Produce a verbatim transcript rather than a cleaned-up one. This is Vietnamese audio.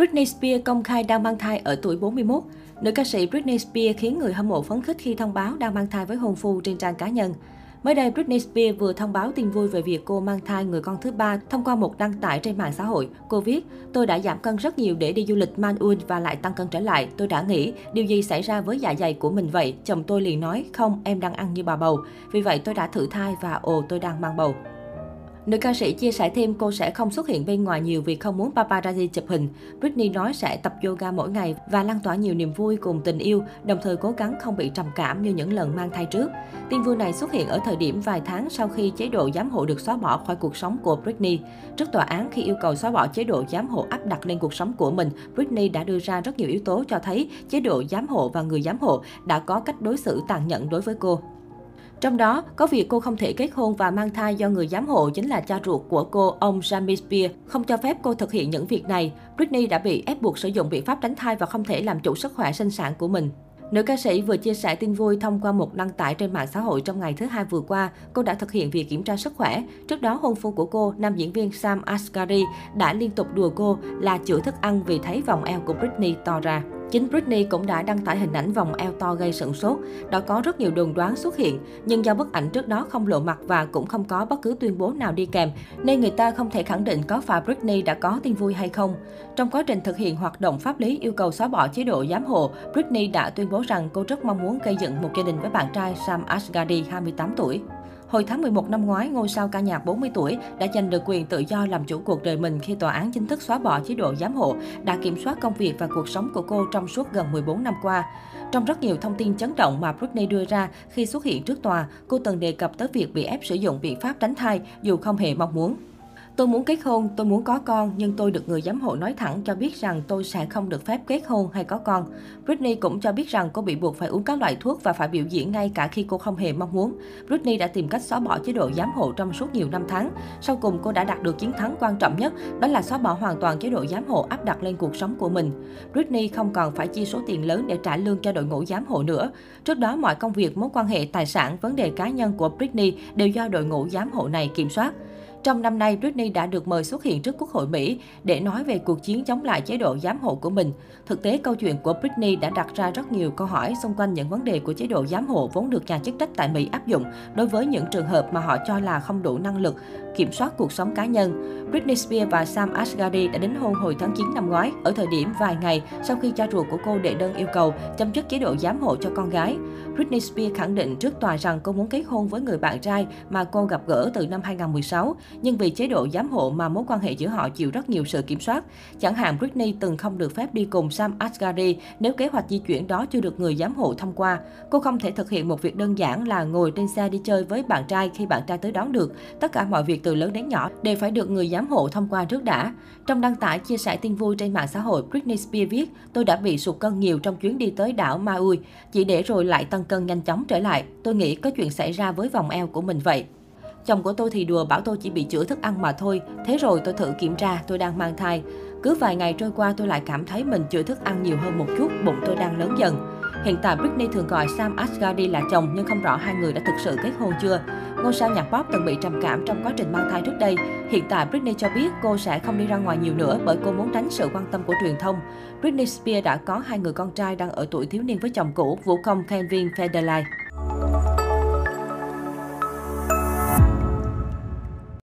Britney Spears công khai đang mang thai ở tuổi bốn mươi mốt. Nữ ca sĩ Britney Spears khiến người hâm mộ phấn khích khi thông báo đang mang thai với hôn phu trên trang cá nhân. Mới đây, Britney Spears vừa thông báo tin vui về việc cô mang thai người con thứ ba thông qua một đăng tải trên mạng xã hội. Cô viết, tôi đã giảm cân rất nhiều để đi du lịch Maui và lại tăng cân trở lại. Tôi đã nghĩ, điều gì xảy ra với dạ dày của mình vậy? Chồng tôi liền nói, không, em đang ăn như bà bầu. Vì vậy, tôi đã thử thai và ồ, tôi đang mang bầu. Nữ ca sĩ chia sẻ thêm cô sẽ không xuất hiện bên ngoài nhiều vì không muốn paparazzi chụp hình. Britney nói sẽ tập yoga mỗi ngày và lan tỏa nhiều niềm vui cùng tình yêu, đồng thời cố gắng không bị trầm cảm như những lần mang thai trước. Tin vui này xuất hiện ở thời điểm vài tháng sau khi chế độ giám hộ được xóa bỏ khỏi cuộc sống của Britney. Trước tòa án khi yêu cầu xóa bỏ chế độ giám hộ áp đặt lên cuộc sống của mình, Britney đã đưa ra rất nhiều yếu tố cho thấy chế độ giám hộ và người giám hộ đã có cách đối xử tàn nhẫn đối với cô. Trong đó, có việc cô không thể kết hôn và mang thai do người giám hộ chính là cha ruột của cô, ông Jamie Spear, không cho phép cô thực hiện những việc này. Britney đã bị ép buộc sử dụng biện pháp tránh thai và không thể làm chủ sức khỏe sinh sản của mình. Nữ ca sĩ vừa chia sẻ tin vui thông qua một đăng tải trên mạng xã hội trong ngày thứ Hai vừa qua. Cô đã thực hiện việc kiểm tra sức khỏe. Trước đó, hôn phu của cô, nam diễn viên Sam Asghari, đã liên tục đùa cô là chữa thức ăn vì thấy vòng eo của Britney to ra. Chính Britney cũng đã đăng tải hình ảnh vòng eo to gây sửng sốt. Đã có rất nhiều đồn đoán xuất hiện, nhưng do bức ảnh trước đó không lộ mặt và cũng không có bất cứ tuyên bố nào đi kèm, nên người ta không thể khẳng định có phải Britney đã có tin vui hay không. Trong quá trình thực hiện hoạt động pháp lý yêu cầu xóa bỏ chế độ giám hộ, Britney đã tuyên bố rằng cô rất mong muốn gây dựng một gia đình với bạn trai Sam Asghari, hai mươi tám tuổi. Hồi tháng mười một năm ngoái, ngôi sao ca nhạc bốn mươi tuổi đã giành được quyền tự do làm chủ cuộc đời mình khi tòa án chính thức xóa bỏ chế độ giám hộ, đã kiểm soát công việc và cuộc sống của cô trong suốt gần mười bốn năm qua. Trong rất nhiều thông tin chấn động mà Britney đưa ra khi xuất hiện trước tòa, cô từng đề cập tới việc bị ép sử dụng biện pháp tránh thai dù không hề mong muốn. Tôi muốn kết hôn, tôi muốn có con, nhưng tôi được người giám hộ nói thẳng cho biết rằng tôi sẽ không được phép kết hôn hay có con. Britney cũng cho biết rằng cô bị buộc phải uống các loại thuốc và phải biểu diễn ngay cả khi cô không hề mong muốn. Britney đã tìm cách xóa bỏ chế độ giám hộ trong suốt nhiều năm tháng. Sau cùng, cô đã đạt được chiến thắng quan trọng nhất, đó là xóa bỏ hoàn toàn chế độ giám hộ áp đặt lên cuộc sống của mình. Britney không còn phải chi số tiền lớn để trả lương cho đội ngũ giám hộ nữa. Trước đó, mọi công việc, mối quan hệ, tài sản, vấn đề cá nhân của Britney đều do đội ngũ giám hộ này kiểm soát. Trong năm nay, Britney đã được mời xuất hiện trước Quốc hội Mỹ để nói về cuộc chiến chống lại chế độ giám hộ của mình. Thực tế, câu chuyện của Britney đã đặt ra rất nhiều câu hỏi xung quanh những vấn đề của chế độ giám hộ vốn được nhà chức trách tại Mỹ áp dụng đối với những trường hợp mà họ cho là không đủ năng lực kiểm soát cuộc sống cá nhân. Britney Spears và Sam Asghari đã đính hôn hồi tháng chín năm ngoái, ở thời điểm vài ngày sau khi cha ruột của cô đệ đơn yêu cầu chấm dứt chế độ giám hộ cho con gái. Britney Spears khẳng định trước tòa rằng cô muốn kết hôn với người bạn trai mà cô gặp gỡ từ năm hai nghìn mười sáu, nhưng vì chế độ giám hộ mà mối quan hệ giữa họ chịu rất nhiều sự kiểm soát. Chẳng hạn, Britney từng không được phép đi cùng Sam Asghari nếu kế hoạch di chuyển đó chưa được người giám hộ thông qua. Cô không thể thực hiện một việc đơn giản là ngồi trên xe đi chơi với bạn trai khi bạn trai tới đón được. Tất cả mọi việc từ lớn đến nhỏ đều phải được người giám giám hộ thông qua trước đã. Trong đăng tải chia sẻ tin vui trên mạng xã hội, Britney Spears viết, tôi đã bị sụt cân nhiều trong chuyến đi tới đảo Maui, chỉ để rồi lại tăng cân nhanh chóng trở lại. Tôi nghĩ có chuyện xảy ra với vòng eo của mình vậy. Chồng của tôi thì đùa bảo tôi chỉ bị chữa thức ăn mà thôi. Thế rồi tôi thử kiểm tra, tôi đang mang thai. Cứ vài ngày trôi qua tôi lại cảm thấy mình chữa thức ăn nhiều hơn một chút, bụng tôi đang lớn dần. Hiện tại Britney thường gọi Sam Asghari là chồng nhưng không rõ hai người đã thực sự kết hôn chưa. Ngôi sao nhạc pop từng bị trầm cảm trong quá trình mang thai trước đây. Hiện tại Britney cho biết cô sẽ không đi ra ngoài nhiều nữa bởi cô muốn tránh sự quan tâm của truyền thông. Britney Spears đã có hai người con trai đang ở tuổi thiếu niên với chồng cũ, vũ công Kevin Federline.